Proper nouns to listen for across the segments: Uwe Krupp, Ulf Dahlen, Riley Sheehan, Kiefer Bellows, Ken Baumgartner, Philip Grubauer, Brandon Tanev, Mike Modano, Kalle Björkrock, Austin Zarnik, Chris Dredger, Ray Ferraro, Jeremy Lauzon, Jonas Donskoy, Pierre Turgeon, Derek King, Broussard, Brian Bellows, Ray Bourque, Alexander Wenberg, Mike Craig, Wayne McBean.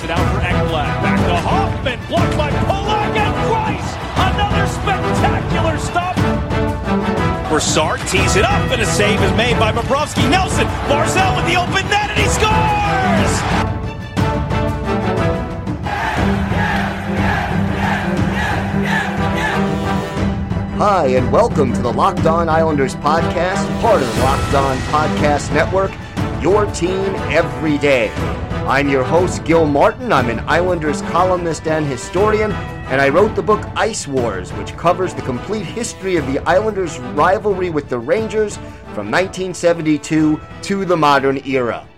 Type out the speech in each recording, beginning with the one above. Dumps it out for Ekblad. Back to Hoffman. Blocked by Polak and Price. Another spectacular stop. Broussard tees it up, and a save is made by Bobrovsky. Nelson Barzal with the open net, and he scores! Hi, and welcome to the Locked On Islanders podcast, part of the Locked On Podcast Network, your team every day. I'm your host, Gil Martin. I'm an Islanders columnist and historian, and I wrote the book Ice Wars, which covers the complete history of the Islanders' rivalry with the Rangers from 1972 to the modern era.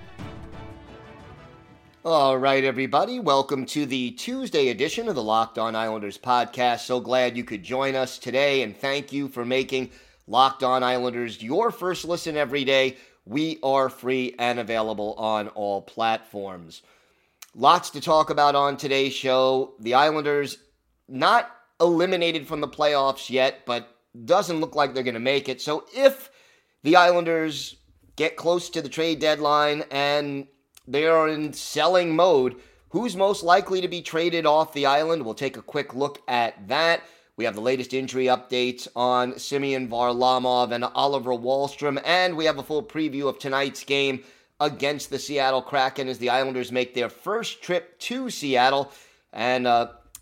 All right, everybody. Welcome to the Tuesday edition of the Locked On Islanders podcast. So glad you could join us today, and thank you for making Locked On Islanders your first listen every day. We are free and available on all platforms. Lots to talk about on today's show. The Islanders not eliminated from the playoffs yet, but doesn't look like they're going to make it. So if the Islanders get close to the trade deadline and they are in selling mode, who's most likely to be traded off the island? We'll take a quick look at that. We have the latest injury updates on Semyon Varlamov and Oliver Wahlstrom, and we have a full preview of tonight's game against the Seattle Kraken as the Islanders make their first trip to Seattle. And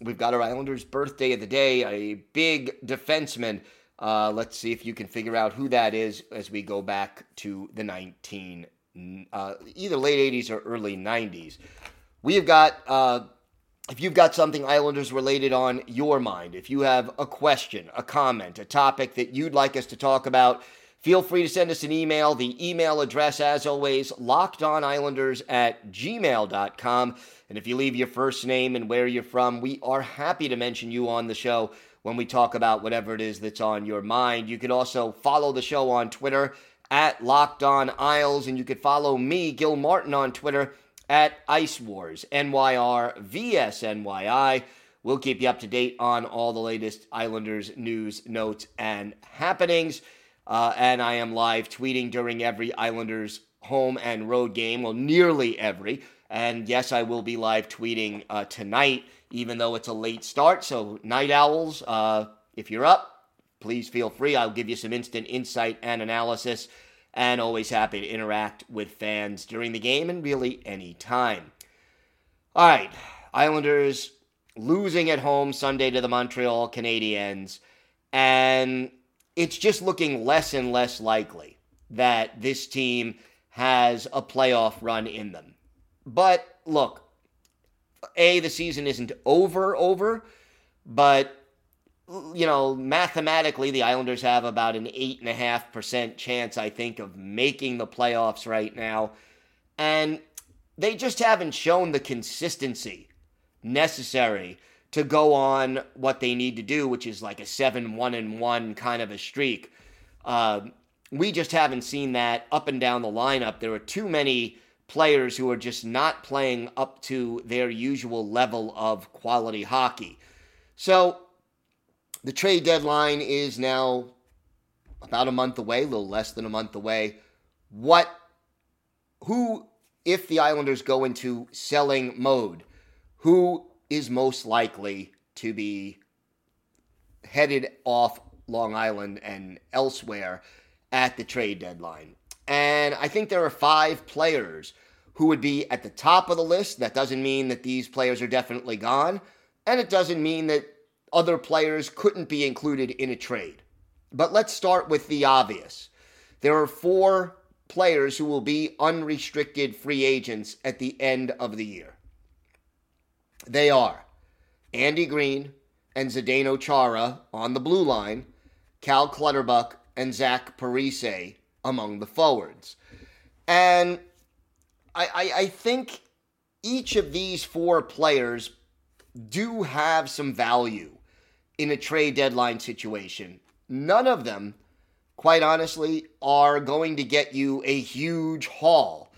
we've got our Islanders' birthday of the day, a big defenseman. Let's see if you can figure out who that is as we go back to the 1990s. Either late 80s or early 90s. We've got, if you've got something Islanders related on your mind, if you have a question, a comment, a topic that you'd like us to talk about, feel free to send us an email. The email address, as always, lockedonislanders@gmail.com. And if you leave your first name and where you're from, we are happy to mention you on the show when we talk about whatever it is that's on your mind. You can also follow the show on Twitter at Locked On Isles, and you could follow me, Gil Martin, on Twitter at Ice Wars, NYRVSNYI. We'll keep you up to date on all the latest Islanders news, notes, and happenings. And I am live tweeting during every Islanders home and road game, well, nearly every. And yes, I will be live tweeting tonight, even though it's a late start. So, Night Owls, if you're up, please feel free. I'll give you some instant insight and analysis, and always happy to interact with fans during the game and really any time. All right, Islanders losing at home Sunday to the Montreal Canadiens, and it's just looking less and less likely that this team has a playoff run in them. But look, A, the season isn't over, but you know, mathematically, the Islanders have about an 8.5% chance, I think, of making the playoffs right now. And they just haven't shown the consistency necessary to go on what they need to do, which is like a 7-1-1 kind of a streak. We just haven't seen that up and down the lineup. There are too many players who are just not playing up to their usual level of quality hockey. So the trade deadline is now about a month away, a little less than a month away. Who, if the Islanders go into selling mode, who is most likely to be headed off Long Island and elsewhere at the trade deadline? And I think there are five players who would be at the top of the list. That doesn't mean that these players are definitely gone, and it doesn't mean that other players couldn't be included in a trade. But let's start with the obvious. There are four players who will be unrestricted free agents at the end of the year. They are Andy Green and Zdeno Chara on the blue line, Cal Clutterbuck and Zach Parise among the forwards. And I think each of these four players do have some value in a trade deadline situation. None of them, quite honestly, are going to get you a huge haul.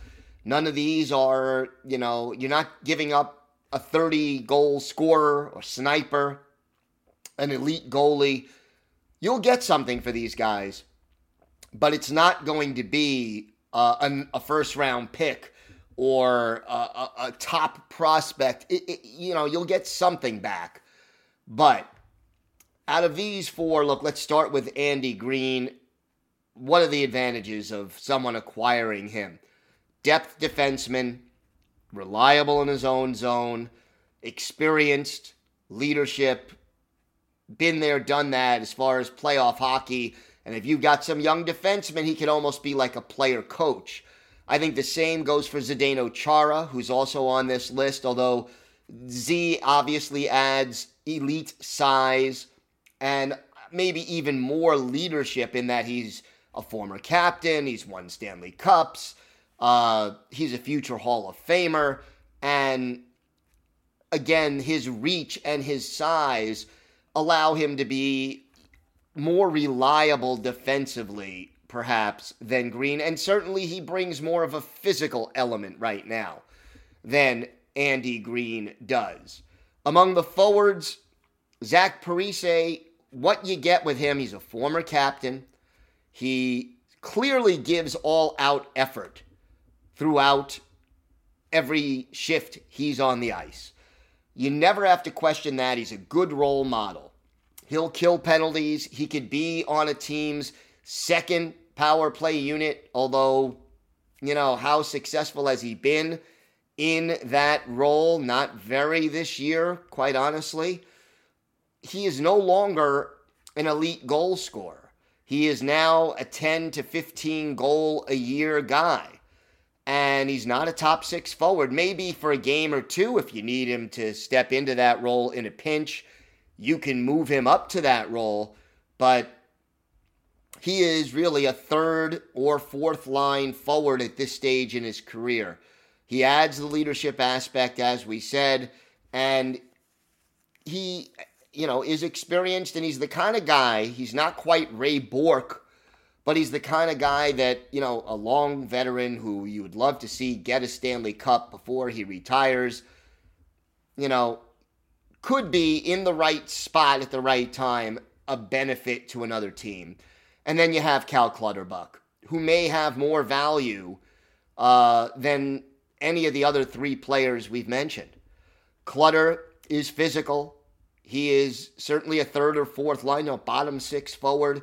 None of these are, you know, you're not giving up a 30-goal scorer or sniper, an elite goalie. You'll get something for these guys, but it's not going to be a first-round pick or a top prospect, you'll get something back. But out of these four, look, let's start with Andy Green. What are the advantages of someone acquiring him? Depth defenseman, reliable in his own zone, experienced, leadership, been there, done that as far as playoff hockey. And if you've got some young defenseman, he could almost be like a player coach. I think the same goes for Zdeno Chara, who's also on this list, although Z obviously adds elite size and maybe even more leadership in that he's a former captain, he's won Stanley Cups, he's a future Hall of Famer, and again, his reach and his size allow him to be more reliable defensively, perhaps, than Green. And certainly he brings more of a physical element right now than Andy Green does. Among the forwards, Zach Parise, what you get with him, he's a former captain. He clearly gives all-out effort throughout every shift he's on the ice. You never have to question that. He's a good role model. He'll kill penalties. He could be on a team's second power play unit, although, how successful has he been in that role? Not very this year, quite honestly. He is no longer an elite goal scorer. He is now a 10 to 15 goal a year guy. And he's not a top six forward. Maybe for a game or two, if you need him to step into that role in a pinch, you can move him up to that role. But he is really a third or fourth line forward at this stage in his career. He adds the leadership aspect, as we said, and he, is experienced, and he's the kind of guy, he's not quite Ray Bourque, but he's the kind of guy that, a long veteran who you would love to see get a Stanley Cup before he retires, could be in the right spot at the right time, a benefit to another team. And then you have Cal Clutterbuck, who may have more value than any of the other three players we've mentioned. Clutter is physical. He is certainly a third or fourth line, bottom six forward.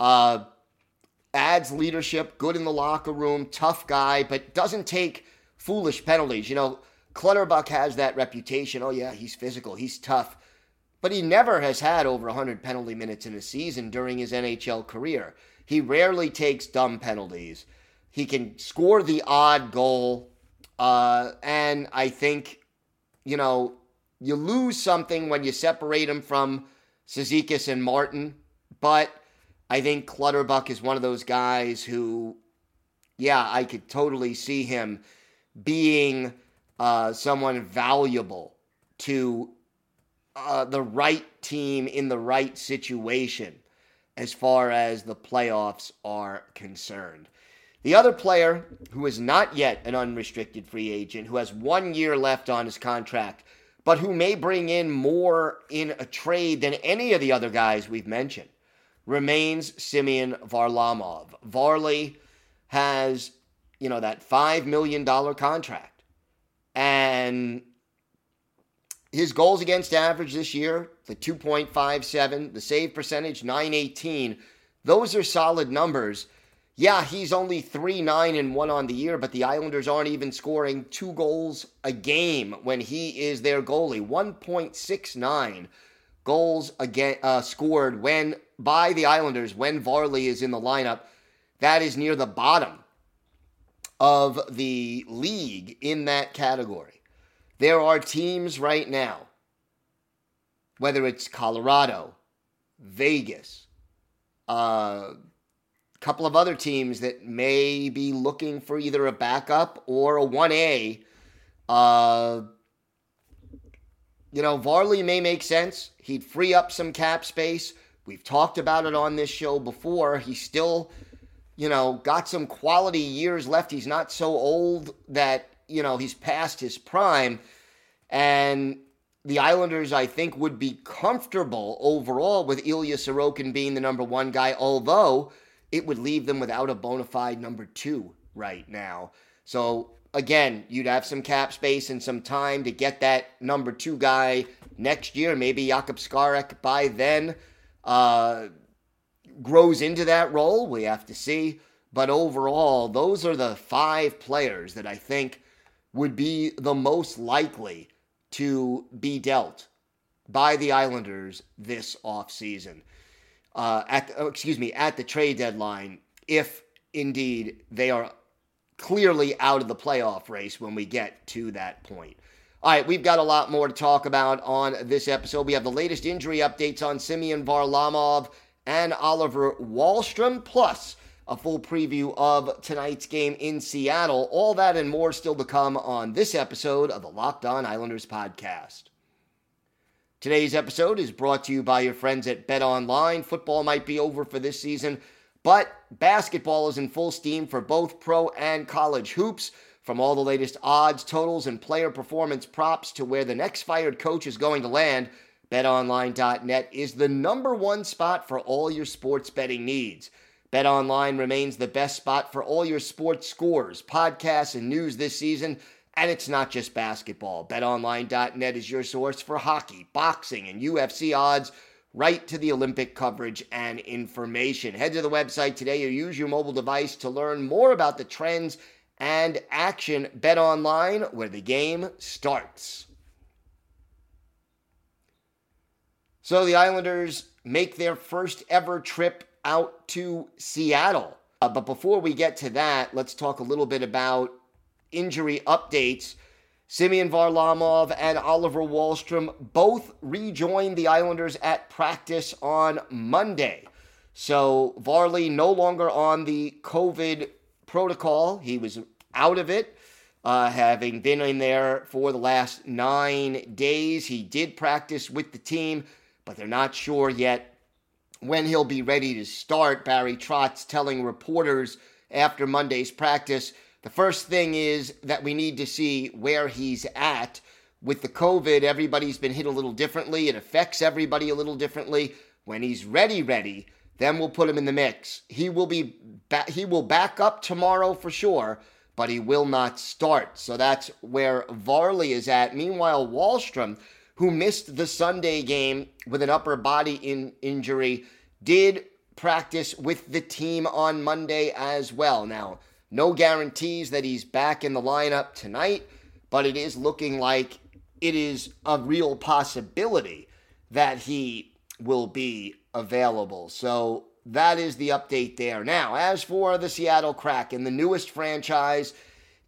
Adds leadership, good in the locker room, tough guy, but doesn't take foolish penalties. Clutterbuck has that reputation. Oh, yeah, he's physical, he's tough. But he never has had over 100 penalty minutes in a season during his NHL career. He rarely takes dumb penalties. He can score the odd goal. And I think, you lose something when you separate him from Cizikas and Martin. But I think Clutterbuck is one of those guys who, I could totally see him being someone valuable to the right team in the right situation as far as the playoffs are concerned. The other player who is not yet an unrestricted free agent, who has 1 year left on his contract, but who may bring in more in a trade than any of the other guys we've mentioned, remains Semyon Varlamov. Varley has, that $5 million contract. And his goals against average this year, the 2.57, the save percentage, 918. Those are solid numbers. Yeah, he's only 3-9-1 on the year, but the Islanders aren't even scoring 2 goals a game when he is their goalie. 1.69 goals again, scored by the Islanders when Varley is in the lineup. That is near the bottom of the league in that category. There are teams right now, whether it's Colorado, Vegas, a couple of other teams that may be looking for either a backup or a 1A. Varley may make sense. He'd free up some cap space. We've talked about it on this show before. He's still, got some quality years left. He's not so old that, he's past his prime. And the Islanders, I think, would be comfortable overall with Ilya Sorokin being the number one guy, although it would leave them without a bona fide number 2 right now. So again, you'd have some cap space and some time to get that number two guy next year. Maybe Jakub Skarek by then grows into that role. We have to see. But overall, those are the five players that I think would be the most likely to be dealt by the Islanders this offseason. At the trade deadline, if indeed they are clearly out of the playoff race when we get to that point. All right, we've got a lot more to talk about on this episode. We have the latest injury updates on Semyon Varlamov and Oliver Wahlstrom, plus a full preview of tonight's game in Seattle. All that and more still to come on this episode of the Locked On Islanders podcast. Today's episode is brought to you by your friends at BetOnline. Football might be over for this season, but basketball is in full steam for both pro and college hoops. From all the latest odds, totals, and player performance props to where the next fired coach is going to land, BetOnline.net is the number one spot for all your sports betting needs. BetOnline remains the best spot for all your sports scores, podcasts, and news this season, and it's not just basketball. BetOnline.net is your source for hockey, boxing, and UFC odds, right to the Olympic coverage and information. Head to the website today or use your mobile device to learn more about the trends and action. BetOnline, where the game starts. So the Islanders make their first ever trip out to Seattle. But before we get to that, let's talk a little bit about injury updates. Semyon Varlamov and Oliver Wahlstrom both rejoined the Islanders at practice on Monday. So Varley no longer on the COVID protocol. He was out of it, having been in there for the last 9 days. He did practice with the team, but they're not sure yet when he'll be ready to start. Barry Trotz telling reporters after Monday's practice, the first thing is that we need to see where he's at. With the COVID, everybody's been hit a little differently. It affects everybody a little differently. When he's ready, then we'll put him in the mix. He will back up tomorrow for sure, but he will not start. So that's where Varley is at. Meanwhile, Wahlstrom, who missed the Sunday game with an upper body injury, did practice with the team on Monday as well. Now, no guarantees that he's back in the lineup tonight, but it is looking like it is a real possibility that he will be available. So that is the update there. Now, as for the Seattle Kraken, the newest franchise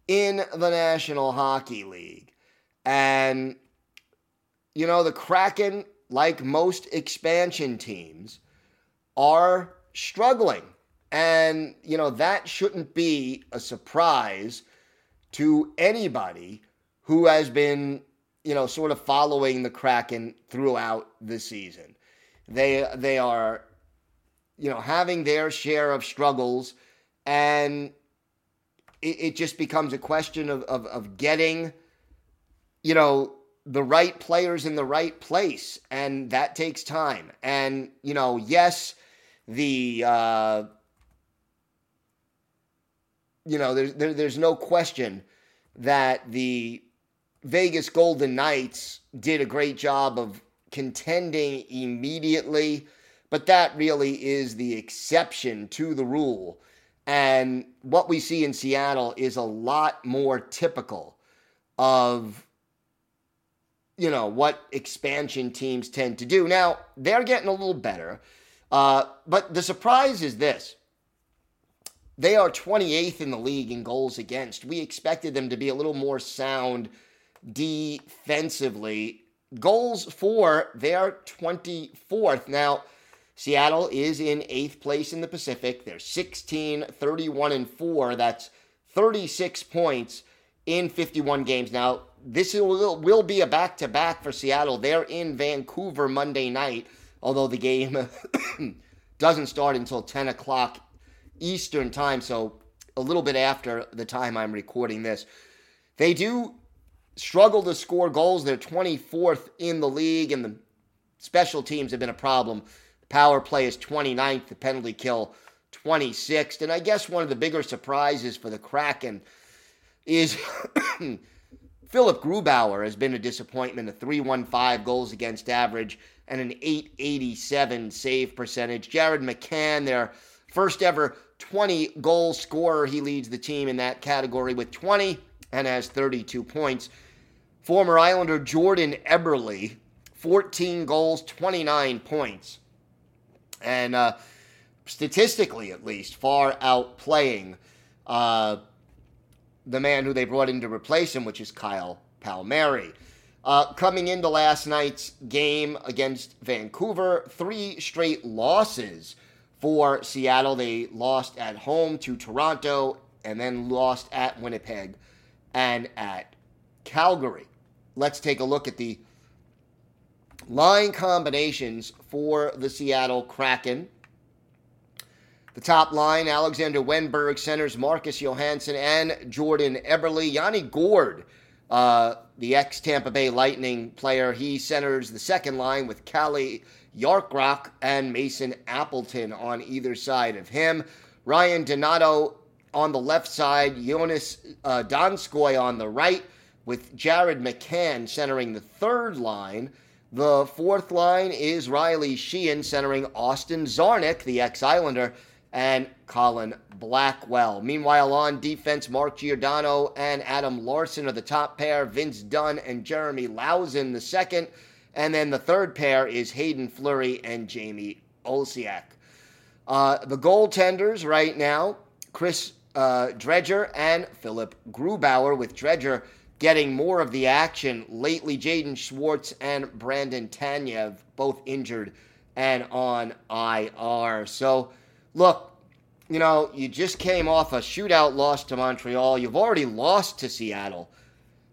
in the National Hockey League. And, you know, the Kraken, like most expansion teams, are struggling. And, you know, that shouldn't be a surprise to anybody who has been, you know, sort of following the Kraken throughout the season. They are, you know, having their share of struggles, and it just becomes a question of getting, you know, the right players in the right place, and that takes time. And, you know, yes, there's no question that the Vegas Golden Knights did a great job of contending immediately, but that really is the exception to the rule. And what we see in Seattle is a lot more typical of, you know, what expansion teams tend to do. Now, they're getting a little better, but the surprise is this. They are 28th in the league in goals against. We expected them to be a little more sound defensively. Goals for, they're 24th. Now, Seattle is in 8th place in the Pacific. They're 16, 31, and 4. That's 36 points in 51 games. Now, this will be a back-to-back for Seattle. They're in Vancouver Monday night, although the game doesn't start until 10 o'clock Eastern time, so a little bit after the time I'm recording this. They do struggle to score goals. They're 24th in the league, and the special teams have been a problem. The power play is 29th, the penalty kill 26th, and I guess one of the bigger surprises for the Kraken is Philip Grubauer has been a disappointment, a 3.15 goals against average and an 8.87 save percentage. Jared McCann, their first ever 20-goal scorer, he leads the team in that category with 20 and has 32 points. Former Islander Jordan Eberle, 14 goals, 29 points. And statistically, at least, far outplaying the man who they brought in to replace him, which is Kyle Palmieri. Coming into last night's game against Vancouver, 3 straight losses for Seattle. They lost at home to Toronto and then lost at Winnipeg and at Calgary. Let's take a look at the line combinations for the Seattle Kraken. The top line, Alexander Wenberg, centers Marcus Johansson and Jordan Eberle. Yanni Gourde, the ex-Tampa Bay Lightning player, he centers the second line with Kalle Björkrock and Mason Appleton on either side of him. Ryan Donato on the left side, Jonas Donskoy on the right, with Jared McCann centering the third line. The fourth line is Riley Sheehan centering Austin Zarnik, the ex-Islander, and Colin Blackwell. Meanwhile, on defense, Mark Giordano and Adam Larson are the top pair. Vince Dunn and Jeremy Lauzon the second. And then the third pair is Hayden Fleury and Jamie Olsiak. The goaltenders right now, Chris Dredger and Philip Grubauer, with Dredger getting more of the action lately. Jaden Schwartz and Brandon Tanev, both injured and on IR. So, look, you know, you just came off a shootout loss to Montreal. You've already lost to Seattle.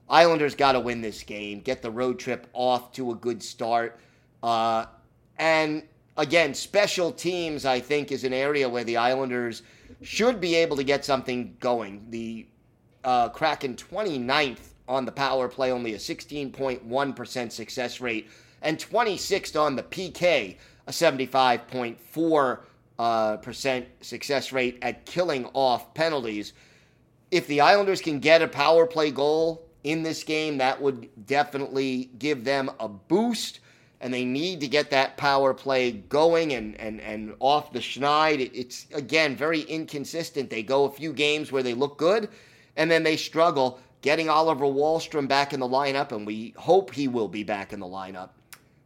Islanders got to win this game, get the road trip off to a good start. And, again, special teams, I think, is an area where the Islanders should be able to get something going. The Kraken 29th on the power play, only a 16.1% success rate, and 26th on the PK, a 75.4% success rate at killing off penalties. If the Islanders can get a power play goal in this game, that would definitely give them a boost, and they need to get that power play going and off the schneid. It's, again, very inconsistent. They go a few games where they look good, and then they struggle. Getting Oliver Wahlstrom back in the lineup, and we hope he will be back in the lineup,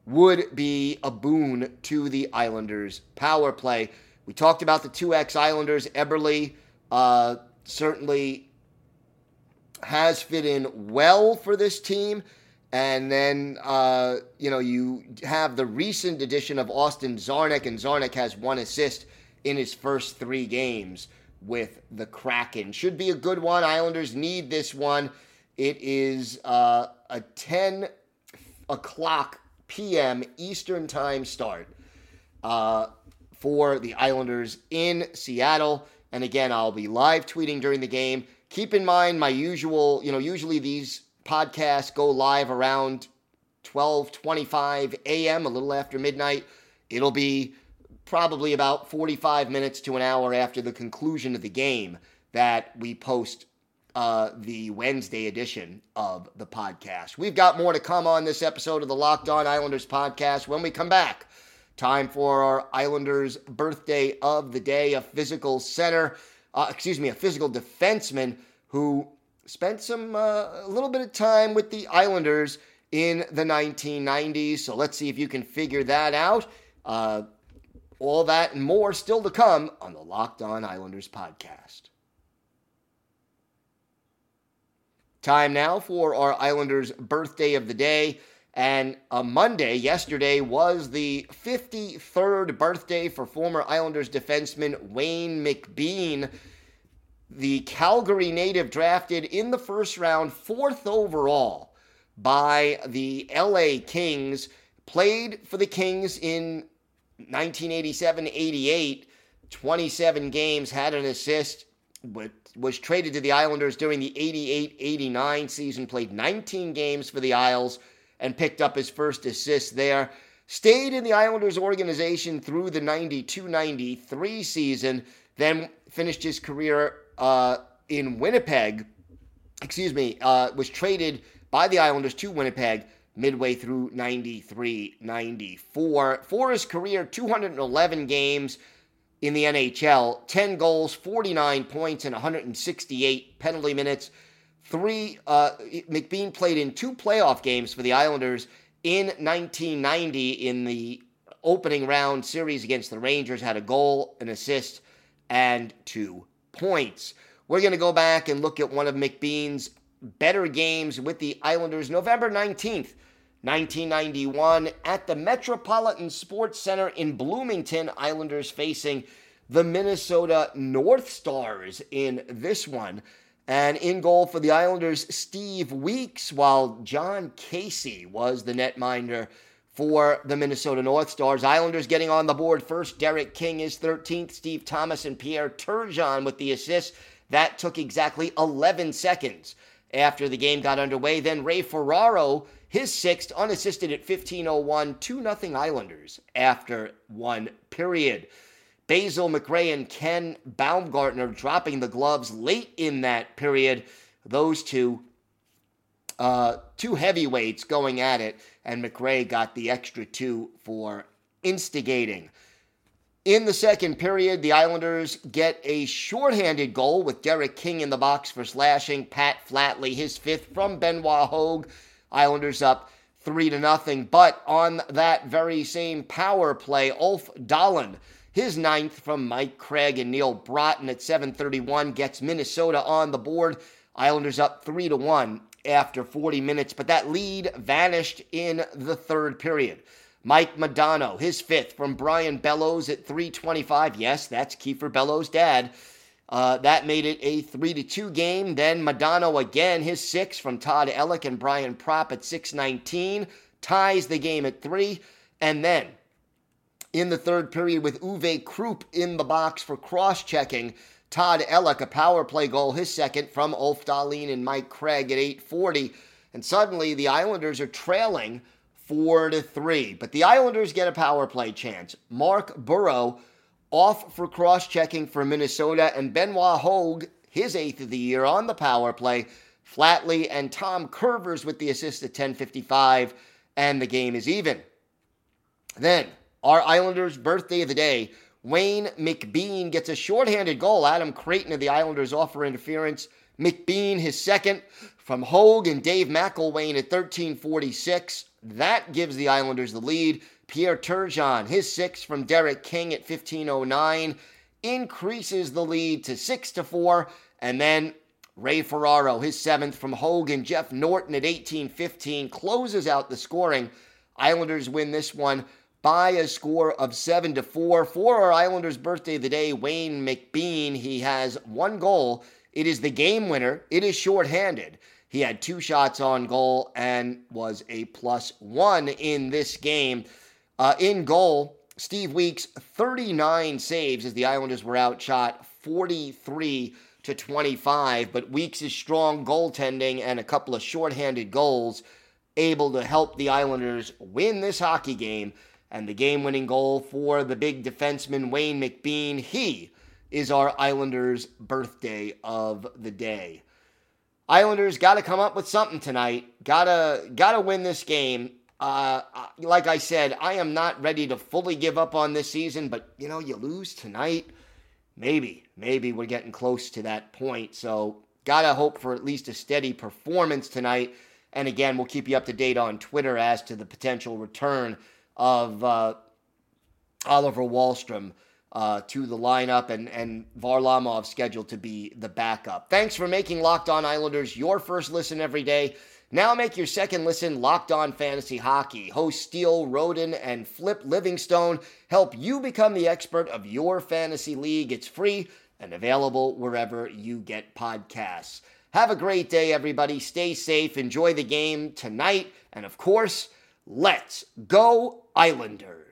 would be a boon to the Islanders' power play. We talked about the two ex-Islanders. Eberle certainly has fit in well for this team. And then, you have the recent addition of Austin Zarnik, and Zarnik has 1 assist in his first 3 games with the Kraken. Should be a good one. Islanders need this one. It is a 10 o'clock p.m. Eastern time start for the Islanders in Seattle. And again, I'll be live tweeting during the game. Keep in mind my usual, usually these podcasts go live around 12:25 a.m., a little after midnight. It'll be probably about 45 minutes to an hour after the conclusion of the game that we post the Wednesday edition of the podcast. We've got more to come on this episode of the Locked On Islanders podcast. When we come back, time for our Islanders birthday of the day, a physical defenseman who spent a little bit of time with the Islanders in the 1990s. So let's see if you can figure that out. All that and more still to come on the Locked On Islanders podcast. Time now for our Islanders birthday of the day. And a Monday, yesterday, was the 53rd birthday for former Islanders defenseman Wayne McBean. The Calgary native drafted in the first round, 4th overall by the LA Kings, played for the Kings in 1987-88, 27 games, had an assist, but was traded to the Islanders during the 88-89 season, played 19 games for the Isles, and picked up his first assist there. Stayed in the Islanders organization through the 92-93 season, then finished his career in Winnipeg was traded by the Islanders to Winnipeg midway through 93-94. For his career, 211 games in the NHL, 10 goals, 49 points, and 168 penalty minutes. McBean played in two playoff games for the Islanders in 1990 in the opening round series against the Rangers, had a goal, an assist, and 2 points. We're going to go back and look at one of McBean's better games with the Islanders, November 19th, 1991, at the Metropolitan Sports Center in Bloomington. Islanders facing the Minnesota North Stars in this one. And in goal for the Islanders, Steve Weeks, while John Casey was the netminder for the Minnesota North Stars. Islanders getting on the board first. Derek King is 13th. Steve Thomas and Pierre Turgeon with the assist. That took exactly 11 seconds after the game got underway. Then Ray Ferraro, his sixth, unassisted at 15:01. 2-0 Islanders after one period. Basil McRae and Ken Baumgartner dropping the gloves late in that period. Those two heavyweights going at it, and McRae got the extra 2 for instigating. In the second period, the Islanders get a shorthanded goal with Derek King in the box for slashing. Pat Flatley, his 5th from Benoit Hogue. Islanders up 3-0. But on that very same power play, Ulf Dahlen, his 9th from Mike Craig and Neil Broughton at 7:31, gets Minnesota on the board. Islanders up 3-1 after 40 minutes, but that lead vanished in the third period. Mike Modano, his 5th from Brian Bellows at 3:25. Yes, that's Kiefer Bellows' dad. That made it a 3-2 game. Then Modano again, his 6th from Todd Elik and Brian Propp at 6:19. Ties the game at 3. And then in the third period, with Uwe Krupp in the box for cross-checking, Todd Elik, a power play goal, his 2nd from Ulf Dahlen and Mike Craig at 8:40. And suddenly the Islanders are trailing 4-3. But the Islanders get a power play chance. Mark Burrow off for cross-checking for Minnesota, and Benoit Hogue, his 8th of the year, on the power play. Flatley and Tom Curvers with the assist at 10:55, and the game is even. Then, our Islanders' birthday of the day, Wayne McBean gets a shorthanded goal. Adam Creighton of the Islanders off for interference. McBean, his 2nd from Hogue and Dave McElwain at 13:46. That gives the Islanders the lead. Pierre Turgeon, his 6th from Derek King at 15:09, increases the lead to 6-4. And then Ray Ferraro, his 7th from Hogue and Jeff Norton at 18:15, closes out the scoring. Islanders win this one by a score of 7-4. For our Islanders' birthday of the day, Wayne McBean, he has 1 goal. It is the game winner. It is shorthanded. He had 2 shots on goal and was a +1 in this game. In goal, Steve Weeks, 39 saves as the Islanders were outshot 43-25. But Weeks' strong goaltending and a couple of shorthanded goals able to help the Islanders win this hockey game. And the game-winning goal for the big defenseman, Wayne McBean, he is our Islanders' birthday of the day. Islanders got to come up with something tonight. Gotta win this game. Like I said, I am not ready to fully give up on this season, but, you know, you lose tonight, maybe we're getting close to that point. So gotta hope for at least a steady performance tonight. And again, we'll keep you up to date on Twitter as to the potential return of Oliver Wahlstrom to the lineup, and Varlamov scheduled to be the backup. Thanks for making Locked On Islanders your first listen every day. Now make your second listen Locked On Fantasy Hockey. Hosts Steele, Roden, and Flip Livingstone help you become the expert of your fantasy league. It's free and available wherever you get podcasts. Have a great day, everybody. Stay safe. Enjoy the game tonight. And, of course, let's go Islanders.